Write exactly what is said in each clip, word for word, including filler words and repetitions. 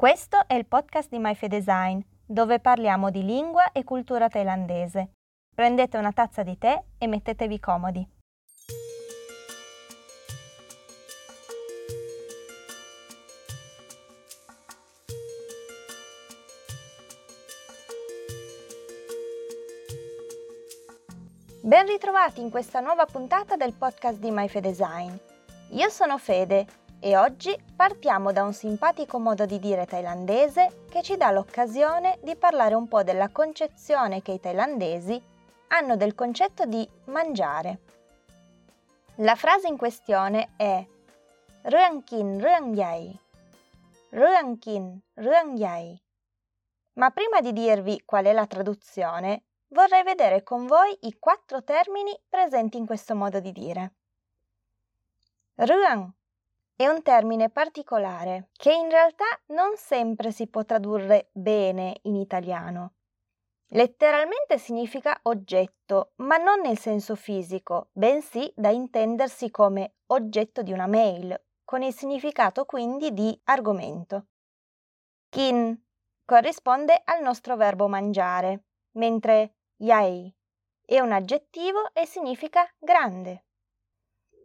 Questo è il podcast di Maifeu Design, dove parliamo di lingua e cultura thailandese. Prendete una tazza di tè e mettetevi comodi. Ben ritrovati in questa nuova puntata del podcast di Maifeu Design. Io sono Fede e oggi partiamo da un simpatico modo di dire thailandese che ci dà l'occasione di parlare un po' della concezione che i thailandesi hanno del concetto di mangiare. La frase in questione è Ruang kin ruang yai. Ruang kin ruang yai. Ma prima di dirvi qual è la traduzione, vorrei vedere con voi i quattro termini presenti in questo modo di dire. Ruang è un termine particolare che in realtà non sempre si può tradurre bene in italiano. Letteralmente significa oggetto, ma non nel senso fisico, bensì da intendersi come oggetto di una mail, con il significato quindi di argomento. Kin corrisponde al nostro verbo mangiare, mentre yai è un aggettivo e significa grande.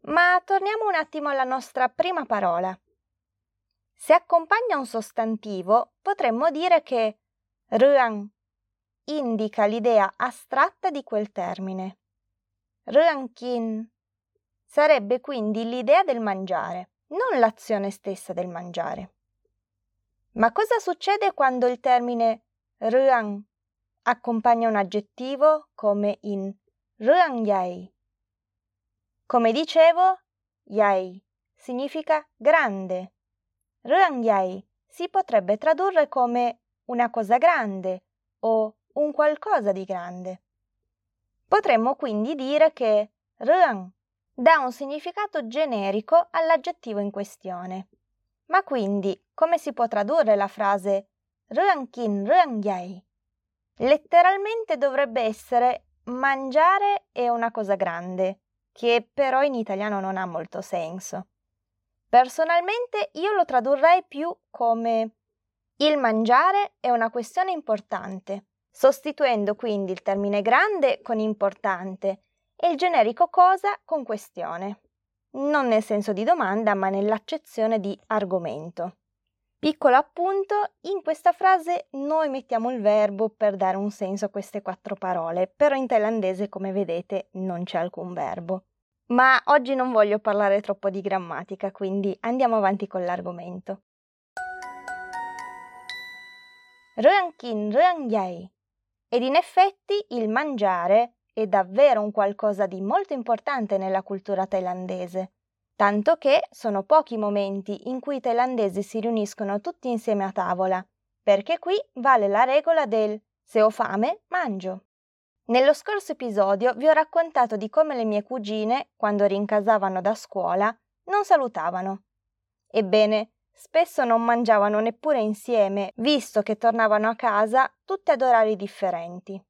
Ma torniamo un attimo alla nostra prima parola. Se accompagna un sostantivo, potremmo dire che ruang indica l'idea astratta di quel termine. Ruang kin sarebbe quindi l'idea del mangiare, non l'azione stessa del mangiare. Ma cosa succede quando il termine ruang accompagna un aggettivo come in ruang yai? Come dicevo, yai significa grande. Ruang yai si potrebbe tradurre come una cosa grande o un qualcosa di grande. Potremmo quindi dire che ruang dà un significato generico all'aggettivo in questione. Ma quindi, come si può tradurre la frase ruang kin ruang yai? Letteralmente dovrebbe essere mangiare è una cosa grande, che però in italiano non ha molto senso. Personalmente io lo tradurrei più come il mangiare è una questione importante, sostituendo quindi il termine grande con importante e il generico cosa con questione, non nel senso di domanda ma nell'accezione di argomento. Piccolo appunto, in questa frase noi mettiamo il verbo per dare un senso a queste quattro parole, però in thailandese, come vedete, non c'è alcun verbo. Ma oggi non voglio parlare troppo di grammatica, quindi andiamo avanti con l'argomento. Ruang kin ruang yai. Ed in effetti il mangiare è davvero un qualcosa di molto importante nella cultura thailandese. Tanto che sono pochi i momenti in cui i thailandesi si riuniscono tutti insieme a tavola, perché qui vale la regola del se ho fame, mangio. Nello scorso episodio vi ho raccontato di come le mie cugine, quando rincasavano da scuola, non salutavano. Ebbene, spesso non mangiavano neppure insieme, visto che tornavano a casa tutte ad orari differenti.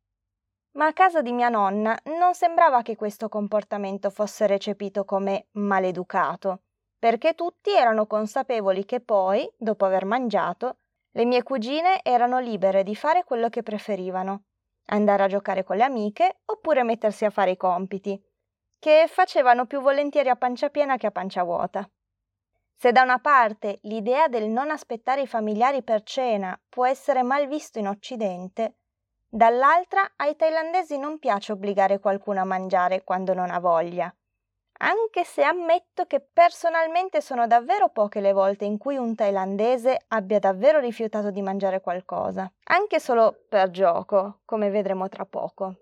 Ma a casa di mia nonna non sembrava che questo comportamento fosse recepito come maleducato, perché tutti erano consapevoli che poi, dopo aver mangiato, le mie cugine erano libere di fare quello che preferivano, andare a giocare con le amiche oppure mettersi a fare i compiti, che facevano più volentieri a pancia piena che a pancia vuota. Se da una parte l'idea del non aspettare i familiari per cena può essere mal visto in Occidente, dall'altra, ai thailandesi non piace obbligare qualcuno a mangiare quando non ha voglia, anche se ammetto che personalmente sono davvero poche le volte in cui un thailandese abbia davvero rifiutato di mangiare qualcosa, anche solo per gioco, come vedremo tra poco.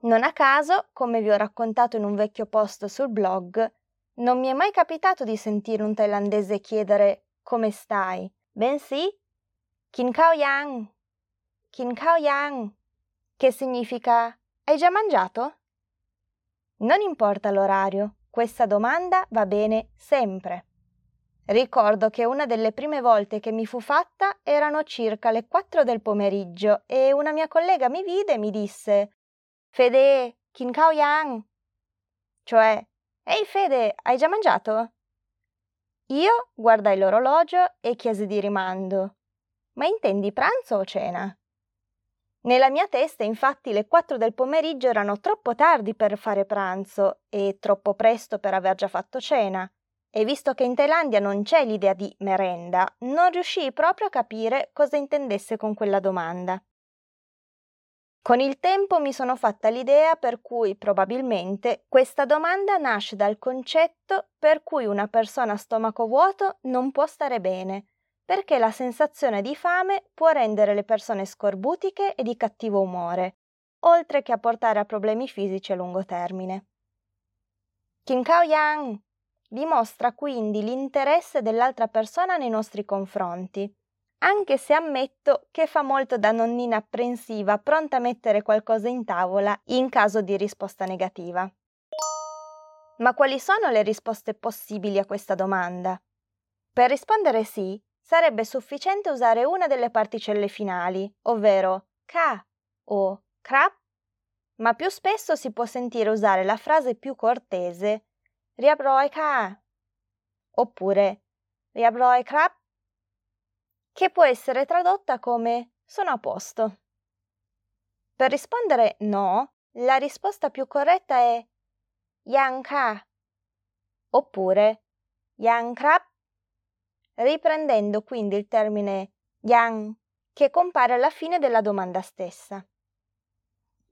Non a caso, come vi ho raccontato in un vecchio post sul blog, non mi è mai capitato di sentire un thailandese chiedere «come stai?», bensì «khin khao yang?». Khin khao yang, che significa hai già mangiato? Non importa l'orario, questa domanda va bene sempre. Ricordo che una delle prime volte che mi fu fatta erano circa le quattro del pomeriggio e una mia collega mi vide e mi disse Fede, khin khao yang? Cioè, ehi Fede, hai già mangiato? Io guardai l'orologio e chiesi di rimando: ma intendi pranzo o cena? Nella mia testa, infatti, le quattro del pomeriggio erano troppo tardi per fare pranzo e troppo presto per aver già fatto cena. E visto che in Thailandia non c'è l'idea di merenda, non riuscii proprio a capire cosa intendesse con quella domanda. Con il tempo mi sono fatta l'idea per cui, probabilmente, questa domanda nasce dal concetto per cui una persona a stomaco vuoto non può stare bene, perché la sensazione di fame può rendere le persone scorbutiche e di cattivo umore, oltre che a portare a problemi fisici a lungo termine. Khin khao yang dimostra quindi l'interesse dell'altra persona nei nostri confronti, anche se ammetto che fa molto da nonnina apprensiva pronta a mettere qualcosa in tavola in caso di risposta negativa. Ma quali sono le risposte possibili a questa domanda? Per rispondere sì, sarebbe sufficiente usare una delle particelle finali, ovvero ka o krap, ma più spesso si può sentire usare la frase più cortese riabroi ka, oppure riabroi krap, che può essere tradotta come sono a posto. Per rispondere no, la risposta più corretta è yang ka, oppure yang krap, riprendendo quindi il termine yang, che compare alla fine della domanda stessa.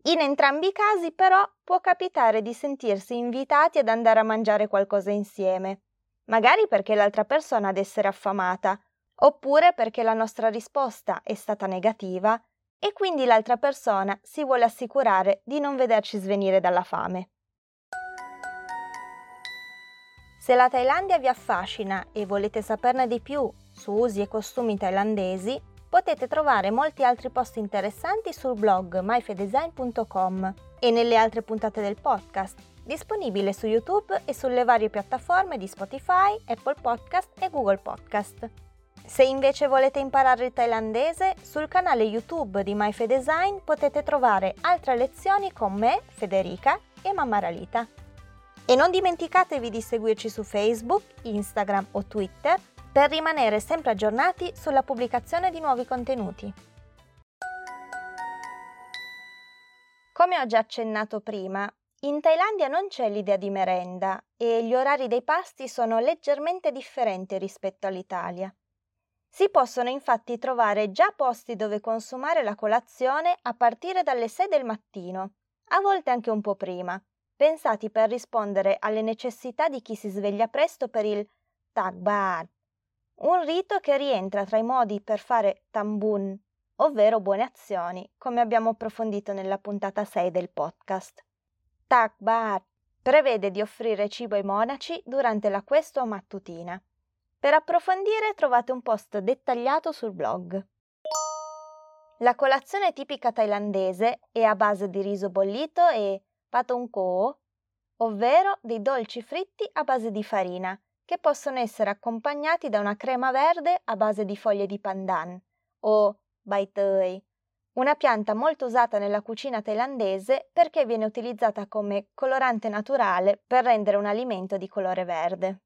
In entrambi i casi, però, può capitare di sentirsi invitati ad andare a mangiare qualcosa insieme, magari perché l'altra persona ad essere affamata, oppure perché la nostra risposta è stata negativa e quindi l'altra persona si vuole assicurare di non vederci svenire dalla fame. Se la Thailandia vi affascina e volete saperne di più su usi e costumi thailandesi, potete trovare molti altri post interessanti sul blog maifeu design punto com e nelle altre puntate del podcast, disponibile su YouTube e sulle varie piattaforme di Spotify, Apple Podcast e Google Podcast. Se invece volete imparare il thailandese, sul canale YouTube di Maifeu Design potete trovare altre lezioni con me, Federica e Mamma Ralita. E non dimenticatevi di seguirci su Facebook, Instagram o Twitter per rimanere sempre aggiornati sulla pubblicazione di nuovi contenuti. Come ho già accennato prima, in Thailandia non c'è l'idea di merenda e gli orari dei pasti sono leggermente differenti rispetto all'Italia. Si possono infatti trovare già posti dove consumare la colazione a partire dalle sei del mattino, a volte anche un po' prima, pensati per rispondere alle necessità di chi si sveglia presto per il Tak Bat, un rito che rientra tra i modi per fare Tambun, ovvero buone azioni, come abbiamo approfondito nella puntata sei del podcast. Tak Bat prevede di offrire cibo ai monaci durante la questua mattutina. Per approfondire trovate un post dettagliato sul blog. La colazione tipica thailandese è a base di riso bollito e patongko, ovvero dei dolci fritti a base di farina, che possono essere accompagnati da una crema verde a base di foglie di pandan o bai thay, una pianta molto usata nella cucina thailandese perché viene utilizzata come colorante naturale per rendere un alimento di colore verde.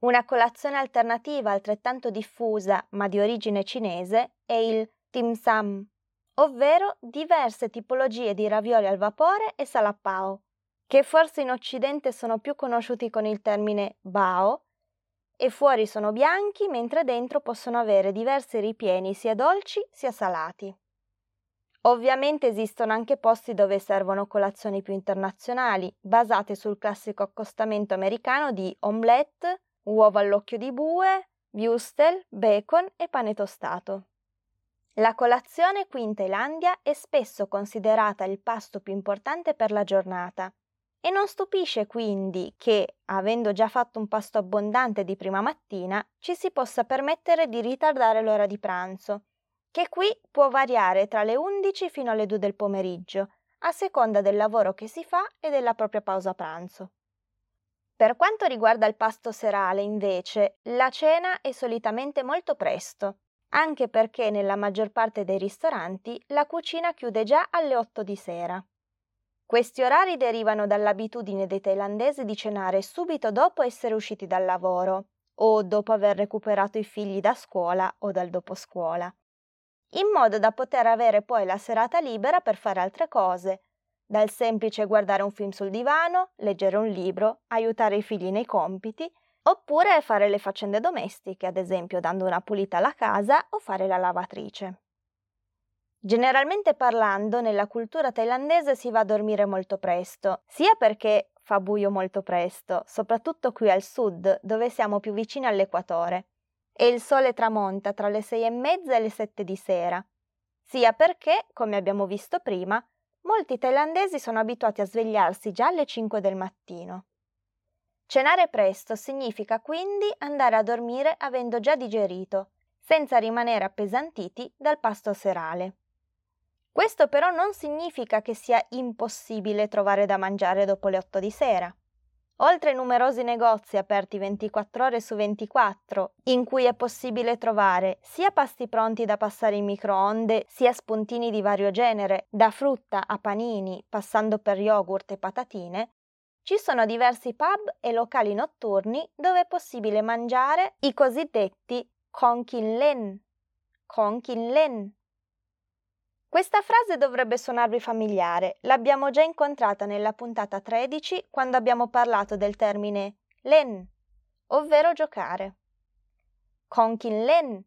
Una colazione alternativa altrettanto diffusa, ma di origine cinese, è il dim sum, ovvero diverse tipologie di ravioli al vapore e salapao, che forse in Occidente sono più conosciuti con il termine bao, e fuori sono bianchi, mentre dentro possono avere diversi ripieni sia dolci sia salati. Ovviamente esistono anche posti dove servono colazioni più internazionali, basate sul classico accostamento americano di omelette, uova all'occhio di bue, wurstel, bacon e pane tostato. La colazione qui in Thailandia è spesso considerata il pasto più importante per la giornata e non stupisce quindi che, avendo già fatto un pasto abbondante di prima mattina, ci si possa permettere di ritardare l'ora di pranzo, che qui può variare tra le undici fino alle due del pomeriggio, a seconda del lavoro che si fa e della propria pausa pranzo. Per quanto riguarda il pasto serale, invece, la cena è solitamente molto presto, anche perché nella maggior parte dei ristoranti la cucina chiude già alle otto di sera. Questi orari derivano dall'abitudine dei thailandesi di cenare subito dopo essere usciti dal lavoro, o dopo aver recuperato i figli da scuola o dal doposcuola, in modo da poter avere poi la serata libera per fare altre cose, dal semplice guardare un film sul divano, leggere un libro, aiutare i figli nei compiti, oppure fare le faccende domestiche, ad esempio dando una pulita alla casa o fare la lavatrice. Generalmente parlando, nella cultura thailandese si va a dormire molto presto, sia perché fa buio molto presto, soprattutto qui al sud, dove siamo più vicini all'equatore, e il sole tramonta tra le sei e mezza e le sette di sera, sia perché, come abbiamo visto prima, molti thailandesi sono abituati a svegliarsi già alle cinque del mattino. Cenare presto significa quindi andare a dormire avendo già digerito, senza rimanere appesantiti dal pasto serale. Questo però non significa che sia impossibile trovare da mangiare dopo le otto di sera. Oltre ai numerosi negozi aperti ventiquattro ore su ventiquattro, in cui è possibile trovare sia pasti pronti da passare in microonde, sia spuntini di vario genere, da frutta a panini, passando per yogurt e patatine, ci sono diversi pub e locali notturni dove è possibile mangiare i cosiddetti conchillen. Conchillen. Questa frase dovrebbe suonarvi familiare, l'abbiamo già incontrata nella puntata tredici quando abbiamo parlato del termine len, ovvero giocare. Conchillen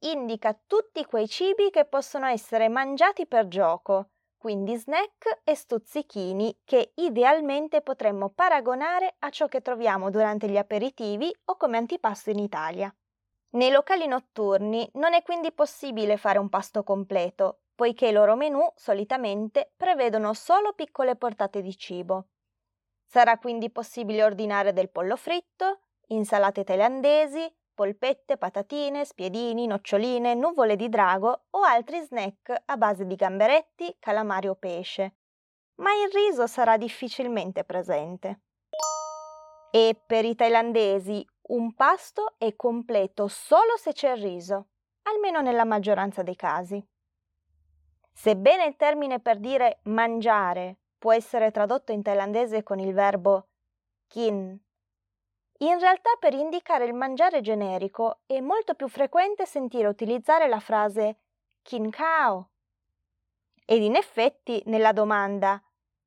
indica tutti quei cibi che possono essere mangiati per gioco, quindi snack e stuzzichini che idealmente potremmo paragonare a ciò che troviamo durante gli aperitivi o come antipasto in Italia. Nei locali notturni non è quindi possibile fare un pasto completo, poiché i loro menù solitamente prevedono solo piccole portate di cibo. Sarà quindi possibile ordinare del pollo fritto, insalate thailandesi, polpette, patatine, spiedini, noccioline, nuvole di drago o altri snack a base di gamberetti, calamari o pesce, ma il riso sarà difficilmente presente. E per i thailandesi un pasto è completo solo se c'è il riso, almeno nella maggioranza dei casi. Sebbene il termine per dire mangiare può essere tradotto in thailandese con il verbo kin, in realtà per indicare il mangiare generico è molto più frequente sentire utilizzare la frase khin khao. Ed in effetti nella domanda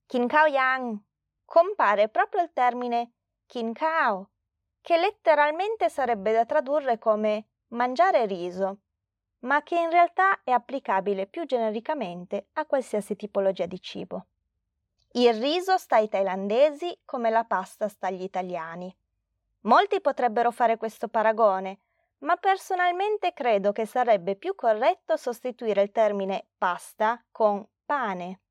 khin khao yang compare proprio il termine khin khao, che letteralmente sarebbe da tradurre come mangiare riso, ma che in realtà è applicabile più genericamente a qualsiasi tipologia di cibo. Il riso sta ai thailandesi come la pasta sta agli italiani. Molti potrebbero fare questo paragone, ma personalmente credo che sarebbe più corretto sostituire il termine pasta con pane.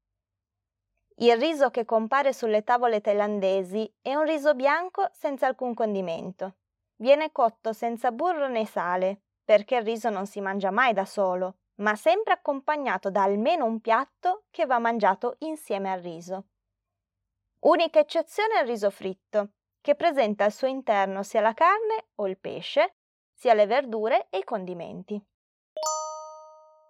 Il riso che compare sulle tavole thailandesi è un riso bianco senza alcun condimento. Viene cotto senza burro né sale, perché il riso non si mangia mai da solo, ma sempre accompagnato da almeno un piatto che va mangiato insieme al riso. Unica eccezione è il riso fritto, che presenta al suo interno sia la carne o il pesce, sia le verdure e i condimenti.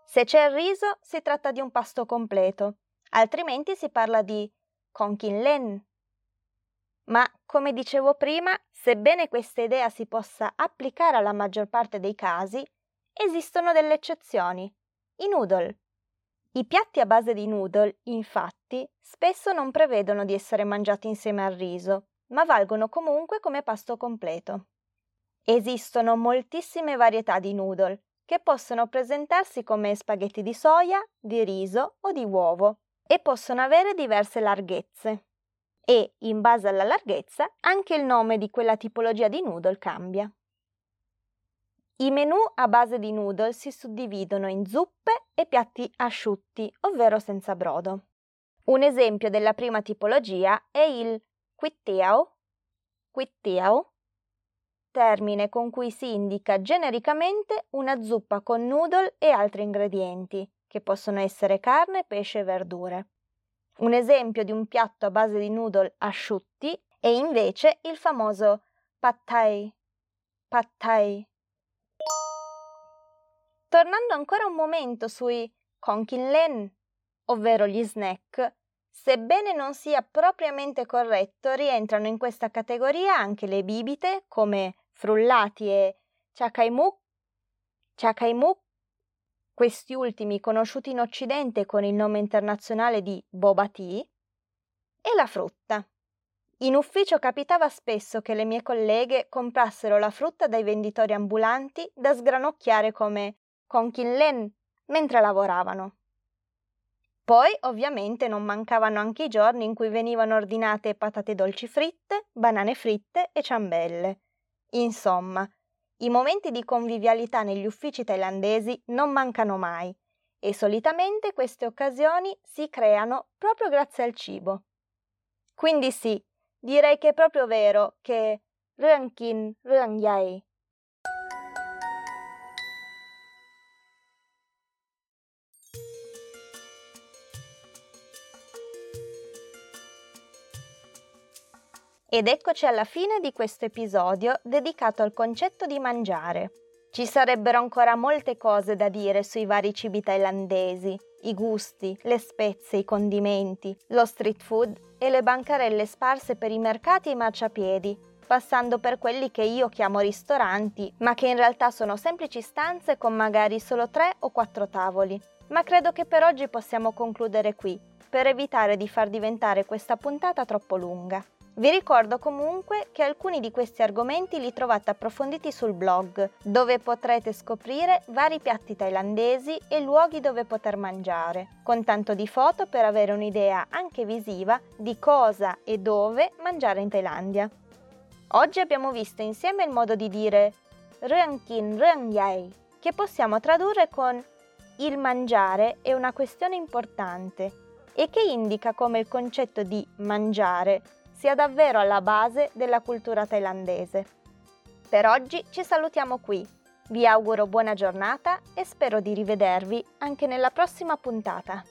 Se c'è il riso, si tratta di un pasto completo, altrimenti si parla di conchillen. Ma, come dicevo prima, sebbene questa idea si possa applicare alla maggior parte dei casi, esistono delle eccezioni. I noodle. I piatti a base di noodle, infatti, spesso non prevedono di essere mangiati insieme al riso, ma valgono comunque come pasto completo. Esistono moltissime varietà di noodle, che possono presentarsi come spaghetti di soia, di riso o di uovo, e possono avere diverse larghezze. E, in base alla larghezza, anche il nome di quella tipologia di noodle cambia. I menù a base di noodle si suddividono in zuppe e piatti asciutti, ovvero senza brodo. Un esempio della prima tipologia è il quittiao, quittiao, termine con cui si indica genericamente una zuppa con noodle e altri ingredienti, che possono essere carne, pesce e verdure. Un esempio di un piatto a base di noodle asciutti è invece il famoso pad thai, pad thai. Tornando ancora un momento sui conchillen, ovvero gli snack, sebbene non sia propriamente corretto, rientrano in questa categoria anche le bibite come frullati e chakai muk, chakai muk, questi ultimi conosciuti in Occidente con il nome internazionale di boba tea, e la frutta. In ufficio capitava spesso che le mie colleghe comprassero la frutta dai venditori ambulanti da sgranocchiare come conchillen mentre lavoravano. Poi, ovviamente, non mancavano anche i giorni in cui venivano ordinate patate dolci fritte, banane fritte e ciambelle. Insomma, i momenti di convivialità negli uffici thailandesi non mancano mai e solitamente queste occasioni si creano proprio grazie al cibo. Quindi sì, direi che è proprio vero che Ruang Kin, Ruang Yai. Ed eccoci alla fine di questo episodio dedicato al concetto di mangiare. Ci sarebbero ancora molte cose da dire sui vari cibi thailandesi, i gusti, le spezie, i condimenti, lo street food e le bancarelle sparse per i mercati e i marciapiedi, passando per quelli che io chiamo ristoranti, ma che in realtà sono semplici stanze con magari solo tre o quattro tavoli. Ma credo che per oggi possiamo concludere qui, per evitare di far diventare questa puntata troppo lunga. Vi ricordo comunque che alcuni di questi argomenti li trovate approfonditi sul blog, dove potrete scoprire vari piatti thailandesi e luoghi dove poter mangiare, con tanto di foto per avere un'idea anche visiva di cosa e dove mangiare in Thailandia. Oggi abbiamo visto insieme il modo di dire Ruang Kin Ruang Yai, che possiamo tradurre con il mangiare è una questione importante e che indica come il concetto di mangiare sia davvero alla base della cultura thailandese. Per oggi ci salutiamo qui, vi auguro buona giornata e spero di rivedervi anche nella prossima puntata.